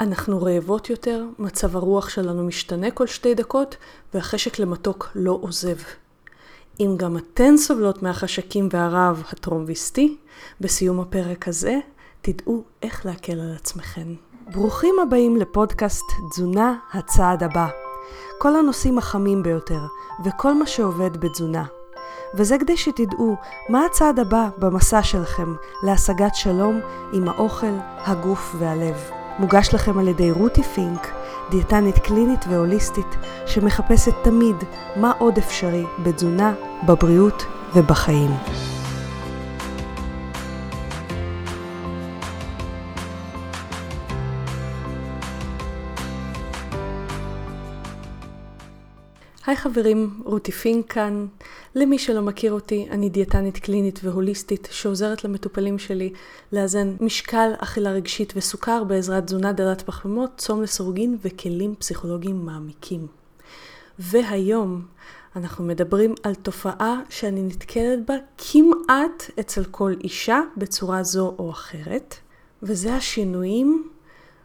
אנחנו רעבות יותר, מצב הרוח שלנו משתנה כל 2 דקות, והחשק למתוק לא עוזב. אם גם אתן סובלות מהחשקים והרעב הטרומביסטי, בסיום הפרק הזה תדעו איך להקל על עצמכן. ברוכים הבאים לפודקאסט תזונה הצעד הבא. כל הנושאים החמים ביותר וכל מה שעובד בתזונה. וזה כדי שתדעו מה הצעד הבא במסע שלכם להשגת שלום עם האוכל, הגוף והלב. מוגש לכם על ידי רותי פינק, דיאטנית קלינית והוליסטית שמחפשת תמיד מה עוד אפשרי בתזונה, בבריאות ובחיים. היי חברים, רותי פינק כאן. למי שלא מכיר אותי, אני דיאטנית קלינית והוליסטית שעוזרת למטופלים שלי לאזן משקל, אכילה רגשית וסוכר בעזרת תזונה דלת פחמימות, צום לסירוגין וכלים פסיכולוגיים מעמיקים. והיום אנחנו מדברים על תופעה שאני נתקלת בה כמעט אצל כל אישה בצורה זו או אחרת, וזה השינויים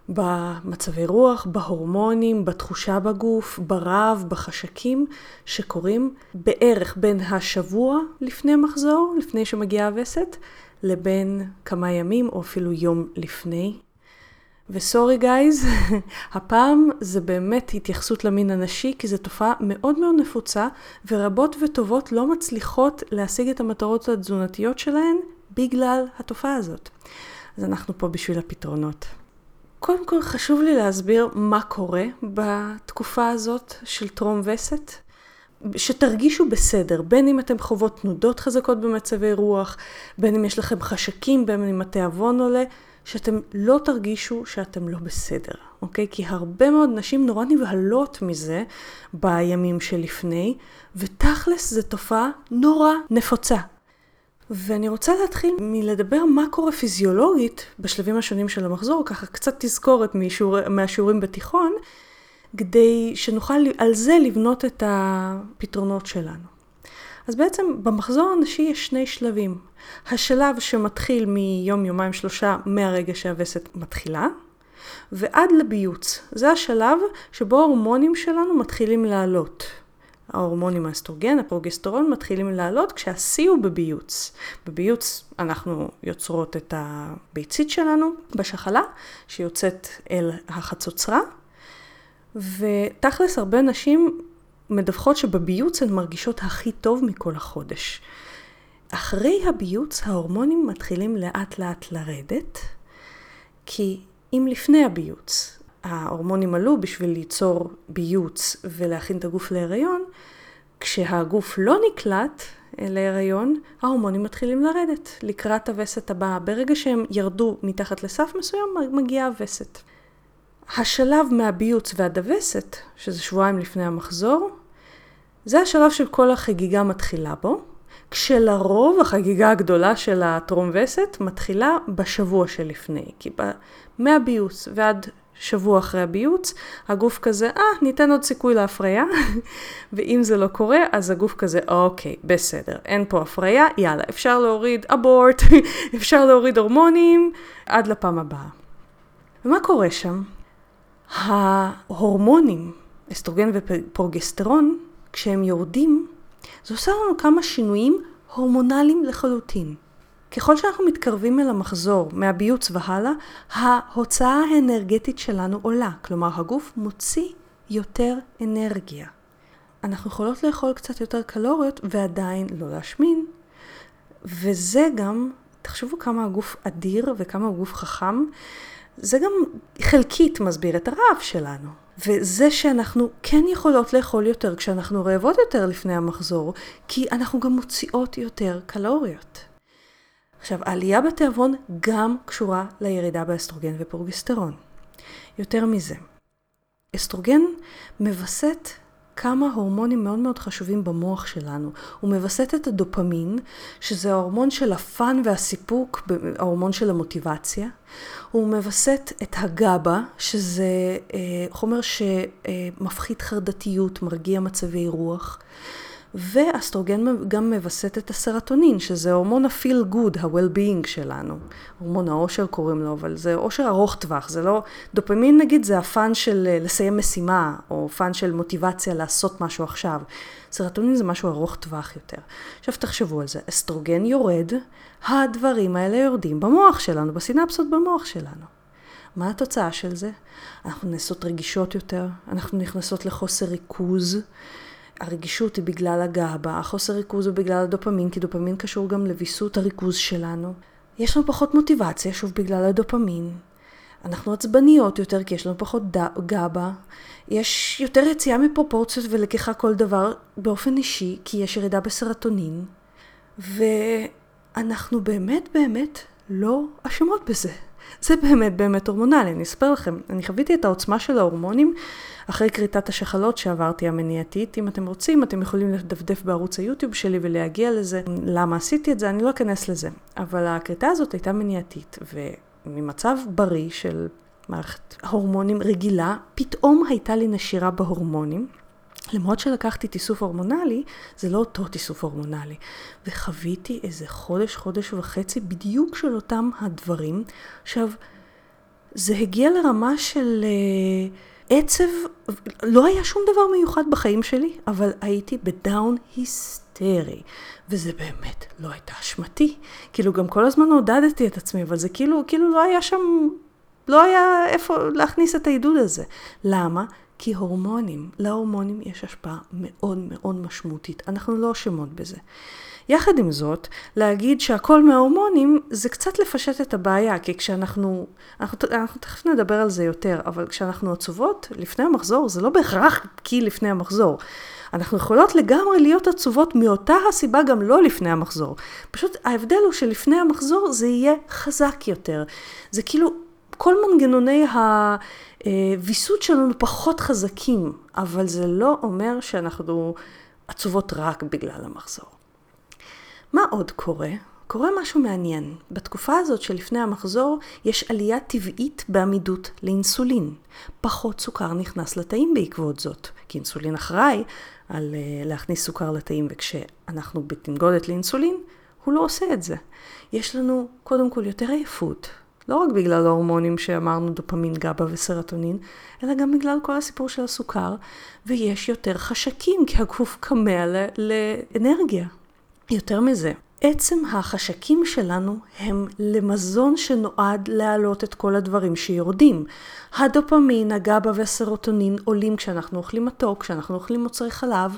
במצבי רוח, בהורמונים, בתחושה בגוף, ברעב, בחשקים שקורים בערך בין השבוע לפני מחזור, לפני שמגיעה הווסת, לבין כמה ימים או אפילו יום לפני. וסורי גייז, הפעם זה באמת התייחסות למין הנשי, כי זו תופעה מאוד מאוד נפוצה, ורבות וטובות לא מצליחות להשיג את המטרות התזונתיות שלהן בגלל התופעה הזאת. אז אנחנו פה בשביל הפתרונות. קודם כל חשוב לי להסביר מה קורה בתקופה הזאת של טרום וסת, שתרגישו בסדר, בין אם אתם חוות תנודות חזקות במצבי רוח, בין אם יש לכם חשקים, בין אם התיאבון עולה, שאתם לא תרגישו שאתם לא בסדר, אוקיי? כי הרבה מאוד נשים נורא נבהלות מזה בימים שלפני, ותכלס זו תופעה נורא נפוצה. ואני רוצה להתחיל מלדבר מה קורה פיזיולוגית בשלבים השונים של המחזור, ככה קצת תזכורת מהשיעורים בתיכון, כדי שנוכל על זה לבנות את הפתרונות שלנו. אז בעצם במחזור הנשי יש 2 שלבים. השלב שמתחיל מיום, יומיים, 3 מהרגע שהווסת מתחילה, ועד לביוץ. זה השלב שבו ההורמונים שלנו מתחילים לעלות. ההורמונים האסטרוגן, הפרוגסטרון, מתחילים לעלות כשהשיא הוא בביוץ. בביוץ אנחנו יוצרות את הביצית שלנו בשחלה, שיוצאת אל החצוצרה, ותכלס הרבה נשים מדווחות שבביוץ הן מרגישות הכי טוב מכל החודש. אחרי הביוץ ההורמונים מתחילים לאט לאט לרדת, כי אם לפני הביוץ ההורמונים עלו בשביל ליצור ביוץ ולהכין את הגוף להיריון, כשהגוף לא נקלט להיריון, ההורמונים מתחילים לרדת לקראת הווסת הבאה. ברגע שהם ירדו מתחת לסף מסוים, מגיעה הווסת. השלב מהביוץ ועד הווסת, שזה 7 שבועות לפני המחזור, זה השלב של כל החגיגה מתחילה בו, כשלרוב החגיגה הגדולה של הטרום וסת מתחילה בשבוע שלפני, כי מהביוץ ועד שבוע אחרי הביוץ, הגוף כזה, ניתן עוד סיכוי להפריה, ואם זה לא קורה, אז הגוף כזה, אוקיי, בסדר, אין פה הפריה, יאללה, אפשר להוריד אבורט, אפשר להוריד הורמונים, עד לפעם הבאה. ומה קורה שם? ההורמונים, אסטרוגן ופרוגסטרון, כשהם יורדים, זה עושה לנו כמה שינויים הורמונליים לחלוטין. ככל שאנחנו מתקרבים אל המחזור, מהביוץ והלאה, ההוצאה האנרגטית שלנו עולה. כלומר, הגוף מוציא יותר אנרגיה. אנחנו יכולות לאכול קצת יותר קלוריות ועדיין לא להשמין. וזה גם, תחשבו כמה הגוף אדיר וכמה הגוף חכם, זה גם חלקית מסביר את הרעב שלנו. וזה שאנחנו כן יכולות לאכול יותר כשאנחנו רעבות יותר לפני המחזור, כי אנחנו גם מוציאות יותר קלוריות. עכשיו, העלייה בתיאבון גם קשורה לירידה באסטרוגן ופרוגסטרון. יותר מזה, אסטרוגן מבסט כמה הורמונים מאוד מאוד חשובים במוח שלנו. הוא מבסט את הדופמין, שזה ההורמון של הפן והסיפוק, ההורמון של המוטיבציה. הוא מבסט את הגאבה, שזה חומר שמפחית חרדתיות, מרגיע מצבי רוח. ואסטרוגן גם מבסט את הסרטונין, שזה הורמון ה-feel good, ה-well-being שלנו. הורמון האושר קוראים לו, אבל זה אושר ארוך טווח, זה לא... דופמין נגיד זה הפן של לסיים משימה, או פן של מוטיבציה לעשות משהו עכשיו. סרטונין זה משהו ארוך טווח יותר. עכשיו תחשבו על זה, אסטרוגן יורד, הדברים האלה יורדים במוח שלנו, בסינפסות במוח שלנו. מה התוצאה של זה? אנחנו נעשות רגישות יותר, אנחנו נכנסות לחוסר ריכוז, הרגישות היא בגלל הגאבה, החוסר ריכוז הוא בגלל הדופמין, כי דופמין קשור גם לביסות הריכוז שלנו. יש לנו פחות מוטיבציה, שוב בגלל הדופמין. אנחנו עצבניות יותר, כי יש לנו פחות גאבה. יש יותר יציאה מפרופורציות ולקיחה כל דבר באופן אישי, כי יש ירידה בסרטונין. ואנחנו באמת באמת לא אשמות בזה. זה באמת באמת הורמונלי, אני אספר לכם. אני חוויתי את העוצמה של ההורמונים אחרי קריטת השחלות שעברתי המניעתית. אם אתם רוצים, אתם יכולים לדפדף בערוץ היוטיוב שלי ולהגיע לזה. למה עשיתי את זה? אני לא אכנס לזה. אבל הקריטה הזאת הייתה מניעתית, וממצב בריא של מערכת הורמונים רגילה, פתאום הייתה לי נשירה בהורמונים. למרות שלקחתי תיסוף הורמונלי, זה לא אותו תיסוף הורמונלי. וחוויתי איזה חודש, חודש וחצי בדיוק של אותם הדברים. עכשיו, זה הגיע לרמה של עצב, לא היה שום דבר מיוחד בחיים שלי, אבל הייתי בדאון היסטרי. וזה באמת לא הייתה אשמתי. כאילו גם כל הזמן עודדתי את עצמי, אבל זה כאילו לא היה שם, לא היה איפה להכניס את העידוד הזה. למה? כי הורמונים, להורמונים יש השפעה מאוד מאוד משמעותית. אנחנו לא אשמות בזה. יחד עם זאת, להגיד שהכל מההורמונים זה קצת לפשט את הבעיה, כי כשאנחנו תכף נדבר על זה יותר, אבל כשאנחנו עצובות לפני המחזור, זה לא בהכרח כי לפני המחזור. אנחנו יכולות לגמרי להיות עצובות מאותה הסיבה גם לא לפני המחזור. פשוט ההבדל הוא שלפני המחזור זה יהיה חזק יותר. זה כאילו כל מנגנוני הוויסות שלנו פחות חזקים, אבל זה לא אומר שאנחנו עצובות רק בגלל המחזור. מה עוד קורה? קורה משהו מעניין. בתקופה הזאת שלפני המחזור יש עלייה טבעית בעמידות לאינסולין. פחות סוכר נכנס לתאים בעקבות זאת, כי אינסולין אחראי על להכניס סוכר לתאים, וכשאנחנו בתנגודת לאינסולין, הוא לא עושה את זה. יש לנו קודם כל יותר עייפות. לא רק בגלל ההורמונים שאמרנו, דופמין, גאבה וסרטונין, אלא גם בגלל כל הסיפור של הסוכר, ויש יותר חשקים, כי הגוף קמה לאנרגיה. יותר מזה, עצם החשקים שלנו הם למזון שנועד להעלות את כל הדברים שיורדים. הדופמין, הגאבה והסרטונין עולים כשאנחנו אוכלים מתוק, כשאנחנו אוכלים מוצרי חלב,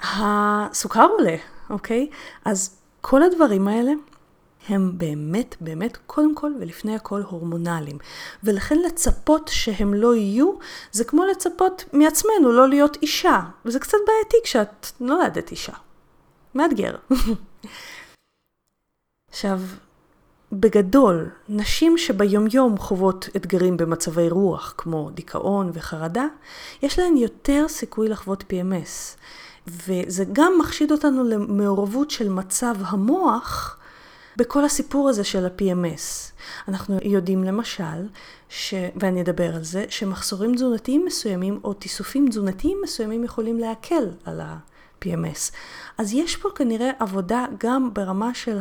הסוכר עולה, אוקיי? אז כל הדברים האלה, הם באמת, באמת, קודם כל ולפני הכל הורמונליים. ולכן לצפות שהם לא יהיו, זה כמו לצפות מעצמנו לא להיות אישה. וזה קצת בעייתי כשאת נולדת אישה. מאתגר. עכשיו, בגדול, נשים שביומיום חוות אתגרים במצבי רוח, כמו דיכאון וחרדה, יש להן יותר סיכוי לחוות PMS. וזה גם מחשיד אותנו למעורבות של מצב המוח, בכל הסיפור הזה של ה-PMS. אנחנו יודעים למשל, ואני אדבר על זה, שמחסורים תזונתיים מסוימים או תיסופים תזונתיים מסוימים יכולים להקל על ה-PMS. אז יש פה כנראה עבודה גם ברמה של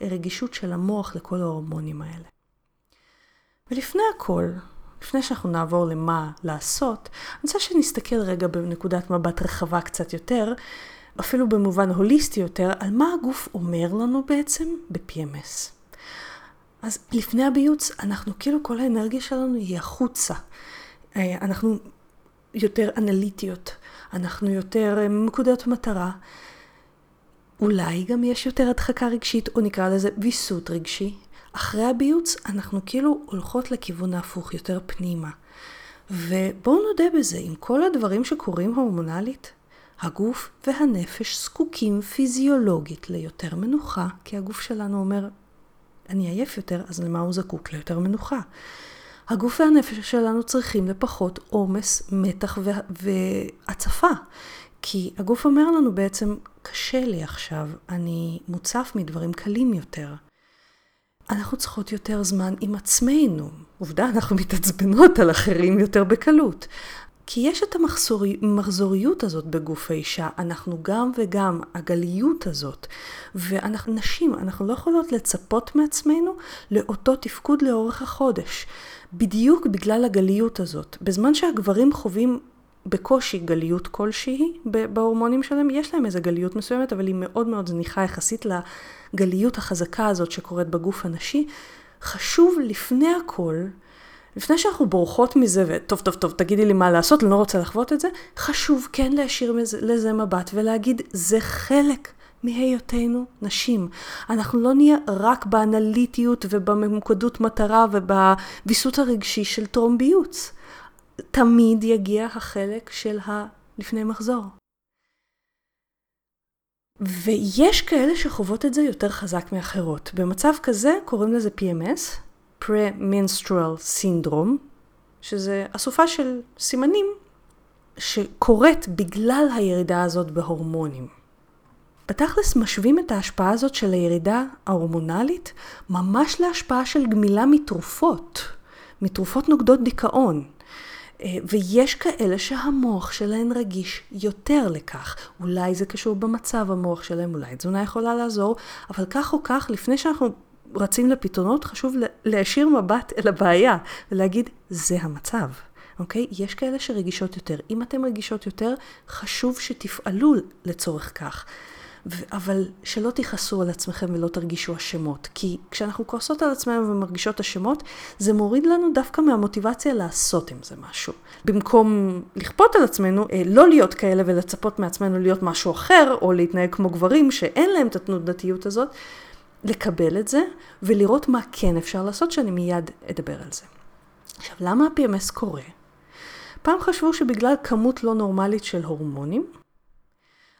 הרגישות של המוח לכל ההורמונים האלה. ולפני הכל, לפני שאנחנו נעבור למה לעשות, אני רוצה שנסתכל רגע בנקודת מבט רחבה קצת יותר, אפילו במובן הוליסטי יותר, על מה הגוף אומר לנו בעצם ב-PMS. אז לפני הביוץ, אנחנו כאילו כל האנרגיה שלנו היא החוצה. אנחנו יותר אנליטיות, אנחנו יותר מנקודת מטרה. אולי גם יש יותר הדחקה רגשית, או נקרא לזה ויסות רגשי. אחרי הביוץ, אנחנו כאילו הולכות לכיוון ההפוך, יותר פנימה. ובואו נודה בזה, עם כל הדברים שקורים הורמונלית, הגוף והנפש זקוקים פיזיולוגית ליותר מנוחה, כי הגוף שלנו אומר, אני עייף יותר, אז למה הוא זקוק ליותר מנוחה? הגוף והנפש שלנו צריכים לפחות עומס, מתח והצפה, כי הגוף אומר לנו בעצם, קשה לי עכשיו, אני מוצף מדברים קלים יותר. אנחנו צריכות יותר זמן עם עצמנו. עובדה, אנחנו מתעצבנות על אחרים יותר בקלות. כי יש את המחזוריות הזאת בגוף האישה, אנחנו גם וגם, הגליות הזאת. ואנחנו נשים, אנחנו לא יכולות לצפות מעצמנו לאותו תפקוד לאורך החודש. בדיוק בגלל הגליות הזאת. בזמן שהגברים חווים בקושי גליות כלשהי בהורמונים שלהם, יש להם איזו גליות מסוימת, אבל היא מאוד מאוד זניחה יחסית לגליות החזקה הזאת שקורית בגוף הנשי. חשוב לפני הכל, לפני שאנחנו בורחות מזה, וטוב, טוב, טוב, תגידי לי מה לעשות, אני לא רוצה לחוות את זה, חשוב כן להשאיר לזה מבט ולהגיד, זה חלק מהיותנו נשים. אנחנו לא נהיה רק באנליטיות ובממוקדות מטרה ובביסות הרגשי של טרום ביוץ. תמיד יגיע החלק של לפני מחזור. ויש כאלה שחוות את זה יותר חזק מאחרות. במצב כזה קוראים לזה PMS, Premenstrual Syndrome, שזה אסופה של סימנים שקורית בגלל הירידה הזאת בהורמונים. בתכלס משווים את ההשפעה הזאת של הירידה ההורמונלית ממש להשפעה של גמילה מתרופות, מתרופות נוגדות דיכאון. ויש כאלה שהמוח שלהן רגיש יותר לכך. אולי זה קשור במצב המוח שלהם, אולי תזונה יכולה לעזור, אבל כך או כך, לפני שאנחנו רצים לפתרונות, חשוב להשאיר מבט אל הבעיה, ולהגיד, זה המצב. אוקיי? יש כאלה שרגישות יותר. אם אתם רגישות יותר, חשוב שתפעלו לצורך כך. אבל שלא תיחסו על עצמכם ולא תרגישו אשמות. כי כשאנחנו כועסות על עצמנו ומרגישות אשמות, זה מוריד לנו דווקא מהמוטיבציה לעשות עם זה משהו. במקום לכפות על עצמנו, לא להיות כאלה ולצפות מעצמנו להיות משהו אחר, או להתנהג כמו גברים שאין להם את התנודתיות הזאת, לקבל את זה ולראות מה כן אפשר לעשות, שאני מיד אדבר על זה. עכשיו, למה ה-PMS קורה? פעם חשבו שבגלל כמות לא נורמלית של הורמונים,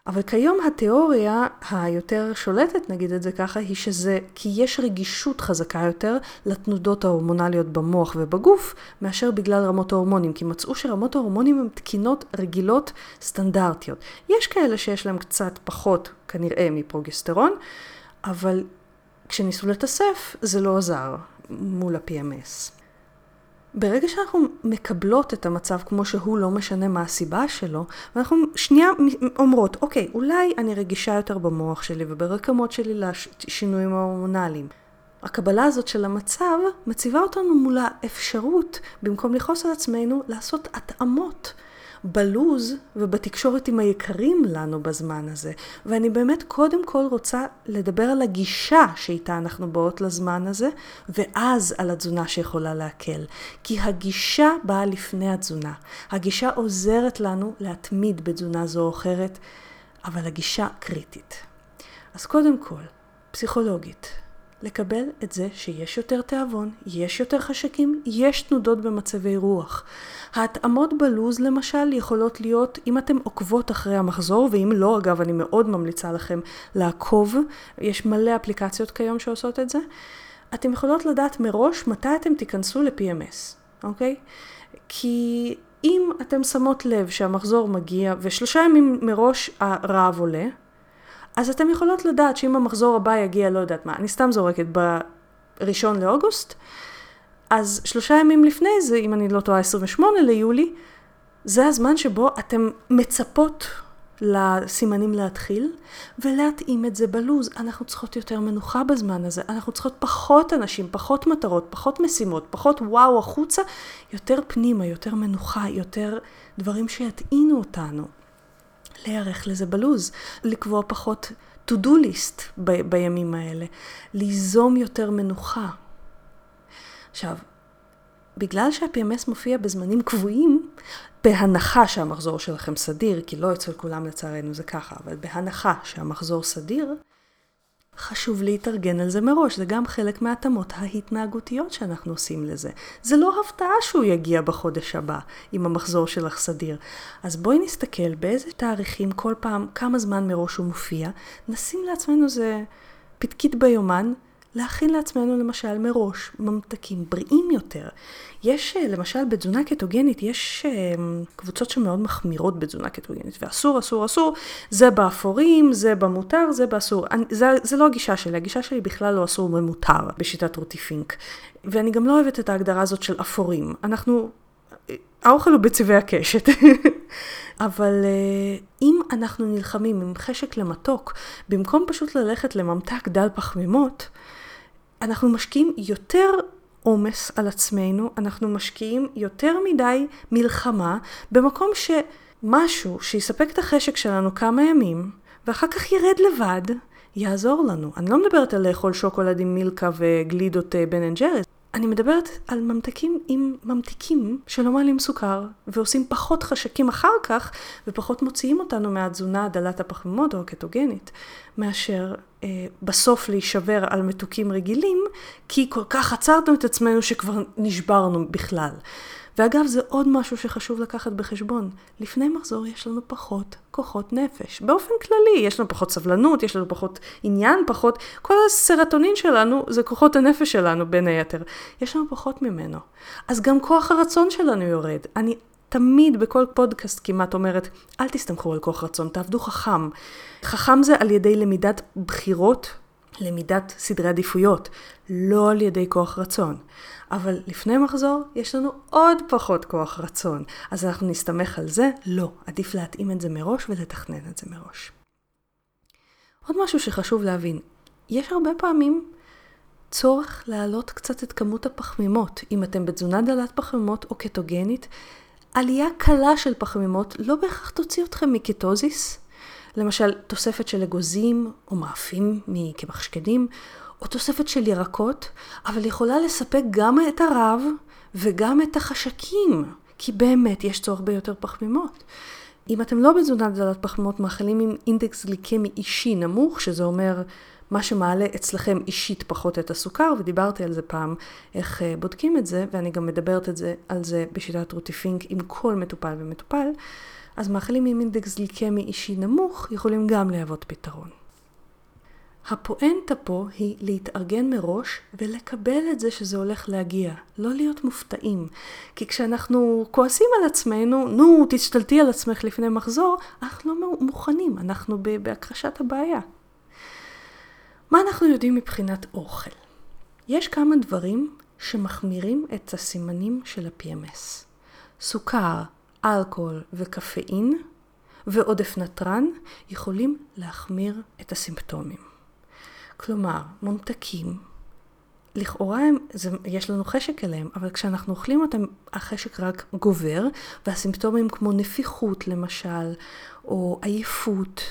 אבל כיום התיאוריה היותר שולטת, נגיד את זה ככה, היא שזה כי יש רגישות חזקה יותר לתנודות ההורמונליות במוח ובגוף, מאשר בגלל רמות ההורמונים, כי מצאו שרמות ההורמונים הן תקינות רגילות סטנדרטיות. יש כאלה שיש להם קצת פחות, כנראה, מפרוגסטרון, אבל כשניסו לתסף, זה לא עזר מול ה-PMS. ברגע שאנחנו מקבלות את המצב כמו שהוא, לא משנה מה הסיבה שלו, ואנחנו שנייה אומרות, אוקיי, אולי אני רגישה יותר במוח שלי וברקמות שלי לשינויים ההורמונליים. הקבלה הזאת של המצב מציבה אותנו מול האפשרות, במקום לחוס על עצמנו, לעשות התאמות. בלוז ובתקשורת עם היקרים לנו בזמן הזה. ואני באמת קודם כל רוצה לדבר על הגישה שאיתה אנחנו באות לזמן הזה, ואז על התזונה שיכולה להקל. כי הגישה באה לפני התזונה. הגישה עוזרת לנו להתמיד בתזונה זו או אחרת, אבל הגישה קריטית. אז קודם כל, פסיכולוגית, לקבל את זה שיש יותר תיאבון, יש יותר חשקים, יש תנודות במצבי רוח. ההתאמות בלוז למשל יכולות להיות, אם אתם עוקבות אחרי המחזור, ואם לא, אגב, אני מאוד ממליצה לכם לעקוב, יש מלא אפליקציות כיום שעושות את זה, אתם יכולות לדעת מראש מתי אתם תיכנסו ל-PMS, אוקיי? כי אם אתם שמות לב שהמחזור מגיע, ושלושה ימים מראש הרעב עולה, אז אתם יכולות לדעת שאם המחזור הבא יגיע, לא יודעת מה, אני סתם זורקת בראשון לאוגוסט, אז 3 ימים לפני זה, אם אני לא טועה 28 ליולי, זה הזמן שבו אתם מצפות לסימנים להתחיל, ולהתאים את זה בלוז. אנחנו צריכות יותר מנוחה בזמן הזה, אנחנו צריכות פחות אנשים, פחות מטרות, פחות משימות, פחות וואו החוצה, יותר פנימה, יותר מנוחה, יותר דברים שיתאינו אותנו. להיערך לזה בלוז, לקבוע פחות to-do list בימים האלה, ליזום יותר מנוחה. עכשיו, בגלל שה-PMS מופיע בזמנים קבועים, בהנחה שהמחזור שלכם סדיר, כי לא אצל כולם לצערנו זה ככה, אבל בהנחה שהמחזור סדיר, חשוב להתארגן על זה מראש, זה גם חלק מהתאמות ההתנהגותיות שאנחנו עושים לזה. זה לא הפתעה שהוא יגיע בחודש הבא, אם המחזור שלך סדיר. אז בואי נסתכל באיזה תאריכים, כל פעם, כמה זמן מראש הוא מופיע, נשים לעצמנו זה פתקית ביומן, להכין לעצמנו למשל מראש ממתקים בריאים יותר. יש למשל בתזונה קטוגנית, יש קבוצות שמאוד מחמירות בתזונה קטוגנית, ואסור, אסור, אסור, זה באפורים, זה במותר, זה באסור. זה לא הגישה שלי, הגישה שלי בכלל לא אסור ומותר בשיטת רוטי פינק. ואני גם לא אוהבת את ההגדרה הזאת של אפורים. אנחנו האוכל הוא בצבעי הקשת. אבל אם אנחנו נלחמים עם חשק למתוק, במקום פשוט ללכת לממתק דל פחמימות, אנחנו משקיעים יותר אומס על עצמנו, אנחנו משקיעים יותר מדי מלחמה, במקום שמשהו שיספק את החשק שלנו כמה ימים, ואחר כך ירד לבד, יעזור לנו. אני לא מדברת על לאכול שוקולד עם מילקה וגלידות בן אנד ג'ריס. אני מדברת על ממתקים עם ממתיקים שלא מעלים סוכר, ועושים פחות חשקים אחר כך, ופחות מוציאים אותנו מהתזונה דלת הפחמימות או הקטוגנית, מאשר בסוף להישבר על מתוקים רגילים, כי כל כך עצרנו את עצמנו שכבר נשברנו בכלל. ואגב, זה עוד משהו שחשוב לקחת בחשבון. לפני מחזור יש לנו פחות כוחות נפש. באופן כללי, יש לנו פחות סבלנות, יש לנו פחות עניין, פחות... כל הסרטונין שלנו זה כוחות הנפש שלנו בין היתר. יש לנו פחות ממנו. אז גם כוח הרצון שלנו יורד. אני תמיד בכל פודקאסט כמעט אומרת, אל תסתמכו על כוח רצון, תעבדו חכם. חכם זה על ידי למידת בחירות, למידת סדרי עדיפויות, לא על ידי כוח רצון. אבל לפני מחזור יש לנו עוד פחות כוח רצון. אז אנחנו נסתמך על זה? לא. עדיף להתאים את זה מראש ולתכנן את זה מראש. עוד משהו שחשוב להבין. יש הרבה פעמים צורך להעלות קצת את כמות הפחמימות. אם אתם בתזונה דלת פחמימות או קטוגנית, עלייה קלה של פחמימות לא בהכרח תוציא אתכם מקטוזיס. למשל, תוספת של אגוזים או מאפים מקמח שקדים, או תוספת של ירקות, אבל יכולה לספק גם את הרב וגם את החשקים, כי באמת יש צורך ביותר פחמימות. אם אתם לא בתזונה דלת פחמימות, מאכלים עם אינדקס גליקמי אישי נמוך, שזה אומר מה שמעלה אצלכם אישית פחות את הסוכר, ודיברתי על זה פעם, איך בודקים את זה, ואני גם מדברת על זה בשיטת רוטי פינק עם כל מטופל ומטופל, אז מאכלים עם אינדקס גליקמי אישי נמוך יכולים גם להוות פתרון. הפואנטה פה היא להתארגן מראש ולקבל את זה שזה הולך להגיע, לא להיות מופתעים. כי כשאנחנו כועסים על עצמנו, נו, תשתלטי על עצמך לפני מחזור, אנחנו לא מוכנים, אנחנו בהכחשת הבעיה. מה אנחנו יודעים מבחינת אוכל? יש כמה דברים שמחמירים את הסימנים של ה-PMS. סוכר, אלכוהול וקפאין ועודף נתרן יכולים להחמיר את הסימפטומים. כלומר, ממתקים, לכאורה יש לנו חשק אליהם, אבל כשאנחנו אוכלים אותם, החשק רק גובר, והסימפטומים כמו נפיחות למשל, או עייפות,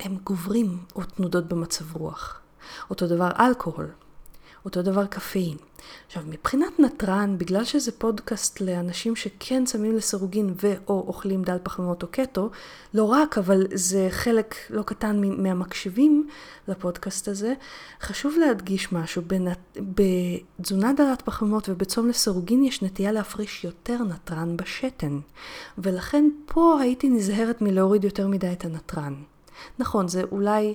הם גוברים או תנודות במצב רוח. אותו דבר אלכוהול. אותו דבר קפאין. עכשיו, מבחינת נתרן, בגלל שזה פודקאסט לאנשים שכן שמים לסירוגין ואו אוכלים דל פחמימות או קטו, לא רק, אבל זה חלק לא קטן מהמקשיבים לפודקאסט הזה, חשוב להדגיש משהו. בתזונה דלת פחמימות ובצום לסירוגין יש נטייה להפריש יותר נתרן בשתן. ולכן פה הייתי נזהרת מלהוריד יותר מדי את הנתרן. נכון, זה אולי...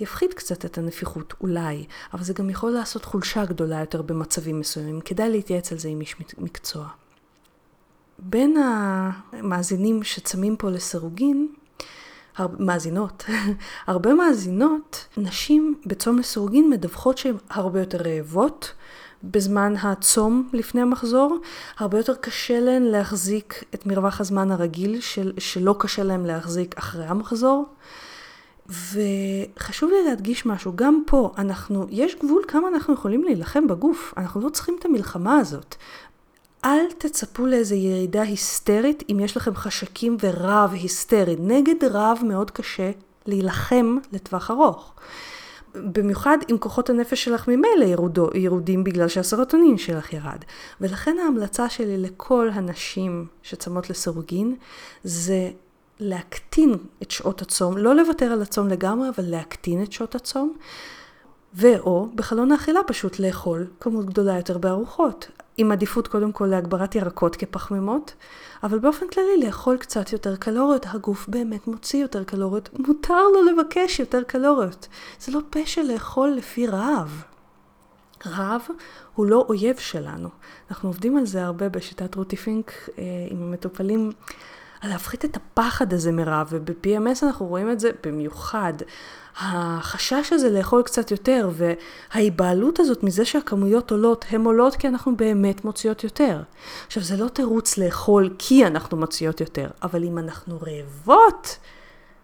יפחית קצת את הנפיחות, אולי, אבל זה גם יכול לעשות חולשה גדולה יותר במצבים מסוימים. כדאי להתייעץ על זה עם איש מקצוע. בין המאזינים שצמים פה לסירוגין, מאזינות, הרבה מאזינות, נשים בצום לסירוגין מדווחות שהן הרבה יותר רעבות, בזמן הצום לפני המחזור, הרבה יותר קשה להן להחזיק את מרווח הזמן הרגיל, שלא קשה להן להחזיק אחרי המחזור, וחשוב לי להדגיש משהו, גם פה יש גבול כמה אנחנו יכולים להילחם בגוף, אנחנו לא צריכים את המלחמה הזאת. אל תצפו לאיזו ירידה היסטרית אם יש לכם חשקים ורב היסטרי, נגד רב מאוד קשה להילחם לטווח ארוך. במיוחד אם כוחות הנפש שלך ממילא ירודים בגלל שהסרוטונין שלך ירד. ולכן ההמלצה שלי לכל הנשים שצמות לסירוגין זה... להקטין את שעות הצום, לא לוותר על הצום לגמרי, אבל להקטין את שעות הצום, ואו בחלון האכילה פשוט לאכול כמות גדולה יותר בארוחות, עם עדיפות קודם כל להגברת ירקות כפחמימות, אבל באופן כללי לאכול קצת יותר קלוריות, הגוף באמת מוציא יותר קלוריות, מותר לו לבקש יותר קלוריות, זה לא פשע לאכול לפי רעב. רעב הוא לא אויב שלנו, אנחנו עובדים על זה הרבה בשיטת רוטי פינק עם המטופלים, להפחית את הפחד הזה מרעב, וב-PMS אנחנו רואים את זה במיוחד. החשש הזה לאכול קצת יותר, וההיבעלות הזאת מזה שהכמויות עולות, הן עולות כי אנחנו באמת מוציאות יותר. עכשיו, זה לא תירוץ לאכול כי אנחנו מוציאות יותר, אבל אם אנחנו רעבות,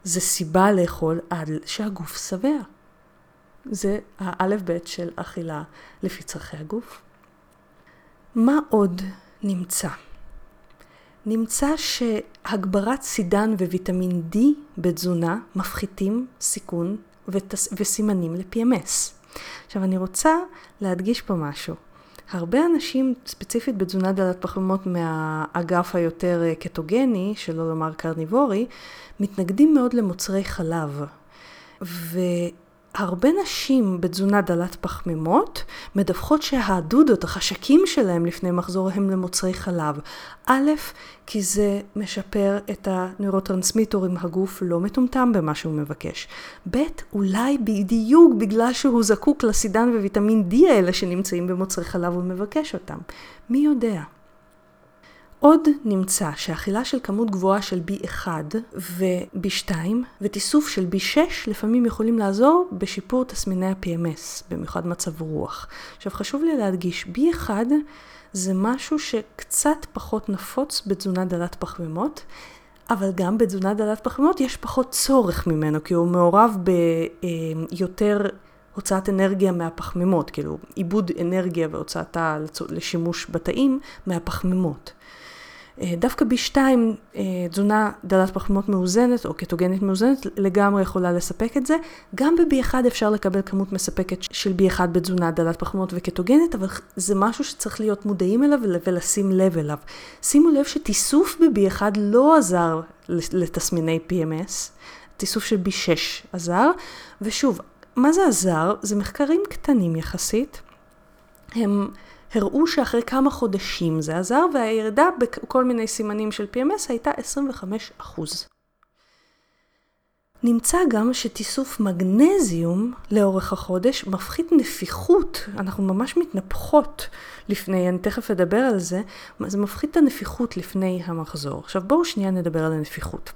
זה סיבה לאכול עד שהגוף שבע. זה האלף בית של אכילה לפי צרכי הגוף. מה עוד נמצא? נמצא שהגברת סידן וויטמין D בתזונה מפחיתים סיכון וסימנים ל-PMS. עכשיו אני רוצה להדגיש פה משהו. הרבה אנשים, ספציפית בתזונה דלת פחמימות מהאגף היותר קטוגני, שלא לומר קרניבורי, מתנגדים מאוד למוצרי חלב. והרבה נשים בתזונה דלת פחמימות מדווחות שהדודות, החשקים שלהם לפני מחזור הם למוצרי חלב. א', כי זה משפר את הנוירוטרנסמיטורים, הגוף לא מטומטם במה שהוא מבקש. ב', אולי בדיוק בגלל שהוא זקוק לסידן וויטמין D האלה שנמצאים במוצרי חלב ומבקש אותם. מי יודע? עוד נמצא שהאכילה של כמות גבוהה של B1 ו-B2 ותיסוף של B6 לפעמים יכולים לעזור בשיפור תסמיני ה-PMS, במיוחד מצב רוח. עכשיו חשוב לי להדגיש, B1 זה משהו שקצת פחות נפוץ בתזונה דלת פחמימות, אבל גם בתזונה דלת פחמימות יש פחות צורך ממנו, כי הוא מעורב ביותר הוצאת אנרגיה מהפחמימות, כאילו עיבוד אנרגיה והוצאתה לשימוש בתאים מהפחמימות. דווקא B2, תזונה דלת פחמימות מאוזנת או קטוגנית מאוזנת, לגמרי יכולה לספק את זה. גם ב-B1 אפשר לקבל כמות מספקת של B1 בתזונה דלת פחמימות וקטוגנית, אבל זה משהו שצריך להיות מודעים אליו ולשים לב אליו. שימו לב שתיסוף ב-B1 לא עזר לתסמיני PMS, תיסוף של B6 עזר, ושוב, מה זה עזר? זה מחקרים קטנים יחסית, הם הראו שאחרי כמה חודשים זה עזר, והירידה בכל מיני סימנים של PMS הייתה 25%. נמצא גם שתיסוף מגנזיום לאורך החודש מפחית נפיחות, אנחנו ממש מתנפחות לפני, אני תכף אדבר על זה, זה מפחית את הנפיחות לפני המחזור. עכשיו בואו שנייה נדבר על הנפיחות.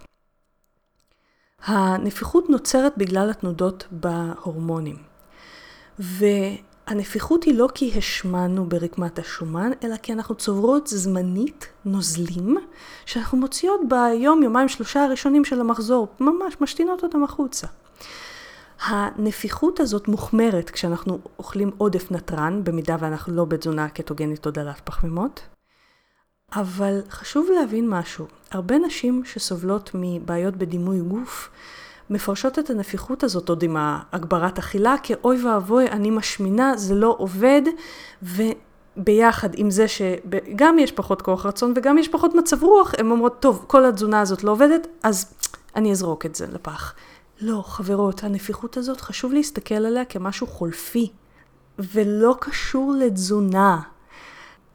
הנפיחות נוצרת בגלל התנודות בהורמונים. והנפיחות היא לא כי השמנו ברקמת השומן, אלא כי אנחנו צוברות זמנית נוזלים, שאנחנו מוציאות ביום, יומיים, שלושה הראשונים של המחזור, ממש משתינות אותם החוצה. הנפיחות הזאת מוחמרת כשאנחנו אוכלים עודף נטרן, במידה ואנחנו לא בתזונה קטוגנית או דלת פחמימות. אבל חשוב להבין משהו, הרבה נשים שסובלות מבעיות בדימוי גוף, מפרשות את הנפיחות הזאת עוד עם הגברת אכילה, כאוי ואבוי, אני משמינה, זה לא עובד, וביחד עם זה שגם יש פחות כוח רצון וגם יש פחות מצב רוח, הן אומרות, טוב, כל התזונה הזאת לא עובדת, אז אני אזרוק את זה לפח. לא, חברות, הנפיחות הזאת חשוב להסתכל עליה כמשהו חולפי, ולא קשור לתזונה,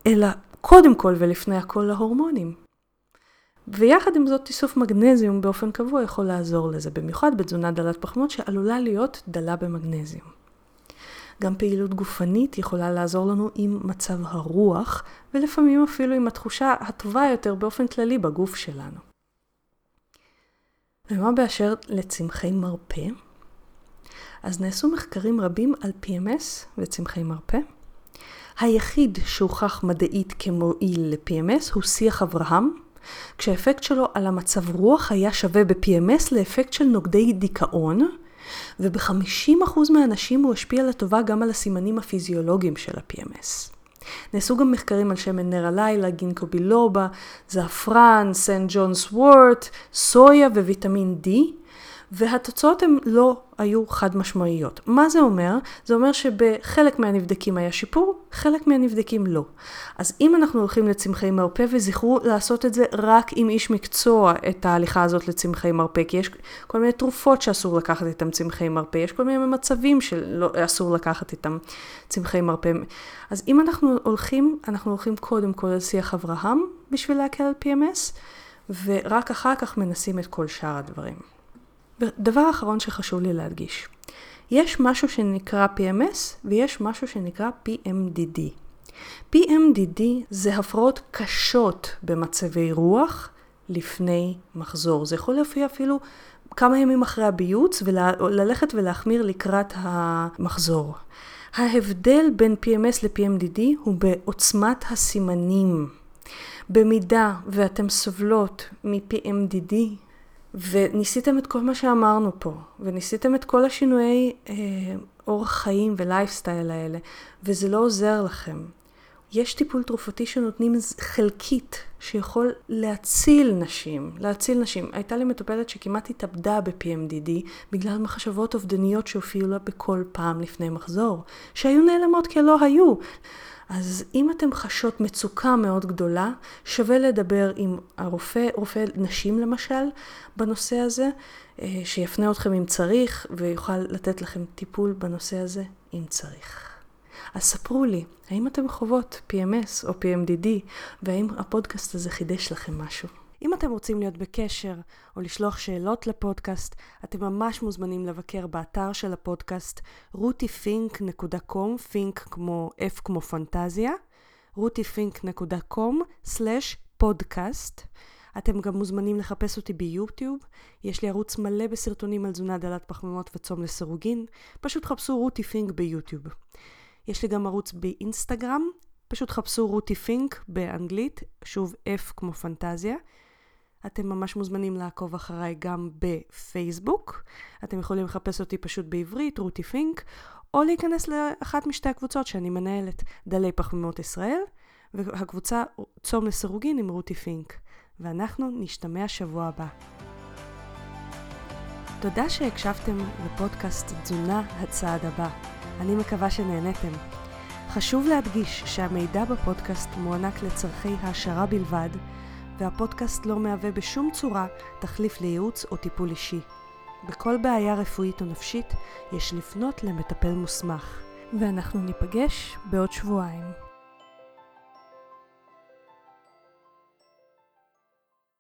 אלא קודם כל ולפני הכל להורמונים. ויחד עם זאת תיסוף מגנזיום באופן קבוע יכול לעזור לזה, במיוחד בתזונה דלת פחמימות שעלולה להיות דלה במגנזיום. גם פעילות גופנית יכולה לעזור לנו עם מצב הרוח, ולפעמים אפילו עם התחושה הטובה יותר באופן כללי בגוף שלנו. ומה באשר לצמחי מרפא? אז נעשו מחקרים רבים על PMS וצמחי מרפא. היחיד שהוכח מדעית כמועיל ל-PMS הוא שיח אברהם, כשהאפקט שלו על המצב רוח היה שווה ב-PMS לאפקט של נוגדי דיכאון, וב-50% מהאנשים הוא השפיע לטובה גם על הסימנים הפיזיולוגיים של ה-PMS. נעשו גם מחקרים על שמן נר הלילה, גינקו בילובה, זעפרן, סנט ג'ונס וורט, סויה וויטמין D, והתוצאות הן לא היו חד משמעיות. מה זה אומר? זה אומר שבחלק מהנבדקים היה שיפור, חלק מהנבדקים לא. אז אם אנחנו הולכים לצמחי מרפא, וזכרו לעשות את זה רק עם איש מקצוע, את ההליכה הזאת לצמחי מרפא, כי יש כל מיני תרופות שאסור לקחת איתם צמחי מרפא, יש כל מיני מצבים שאסור לקחת איתם צמחי מרפא. אז אם אנחנו הולכים קודם כל על שיח אברהם, בשביל להקל על PMS, ורק אחר כך מנסים את כל שאר הדברים. דבר אחרון שחשוב לי להדגיש, יש משהו שנקרא PMS ויש משהו שנקרא PMDD. PMDD זה הפרעות קשות במצבי רוח לפני מחזור. זה יכול להופיע אפילו כמה ימים אחרי הביוץ וללכת ולהחמיר לקראת המחזור. ההבדל בין PMS ל-PMDD הוא בעוצמת הסימנים. במידה ואתם סובלות מ-PMDD וניסיתם את כל מה שאמרנו פה, וניסיתם את כל השינויי אורח חיים ולייפסטייל האלה, וזה לא עוזר לכם. יש טיפול תרופתי שנותנים חלקית שיכול להציל נשים, להציל נשים. הייתה לי מטופלת שכמעט התאבדה ב-PMDD בגלל מחשבות אובדניות שהופיעו לה בכל פעם לפני מחזור, שהיו נעלמות כי לא היו. אז אם אתם חשות מצוקה מאוד גדולה, שווה לדבר עם הרופא, רופא נשים למשל, בנושא הזה, שיפנה אתכם אם צריך ויוכל לתת לכם טיפול בנושא הזה אם צריך. אז ספרו לי, האם אתם חוות PMS או PMDD, והאם הפודקאסט הזה חידש לכם משהו? אם אתם רוצים להיות בקשר או לשלוח שאלות לפודקאסט, אתם ממש מוזמנים לבקר באתר של הפודקאסט rotifink.com, פינק כמו F כמו פנטזיה, rotifink.com/podcast. אתם גם מוזמנים לחפש אותי ביוטיוב, יש לי ערוץ מלא בסרטונים על תזונה דלת פחמימות וצום לסירוגין, פשוט חפשו רותי פינק ביוטיוב. יש לי גם ערוץ באינסטגרם, פשוט חפשו רותי פינק באנגלית, שוב F כמו פנטזיה. אתם ממש מוזמנים לעקוב אחריי גם בפייסבוק. אתם יכולים לחפש אותי פשוט בעברית, רותי פינק, או להיכנס לאחת משתי הקבוצות שאני מנהלת, דלי פחמימות ישראל, והקבוצה צום לסירוגין עם רותי פינק. ואנחנו נשתמע שבוע הבא. תודה שהקשבתם לפודקאסט תזונה הצעד הבא. אני מקווה שנהנתם. חשוב להדגיש שהמידע בפודקאסט מוענק לצרכי העשרה בלבד, והפודקאסט לא מהווה בשום צורה תחליף לייעוץ או טיפול אישי. בכל בעיה רפואית או נפשית יש לפנות למטפל מוסמך. ואנחנו ניפגש בעוד שבועיים.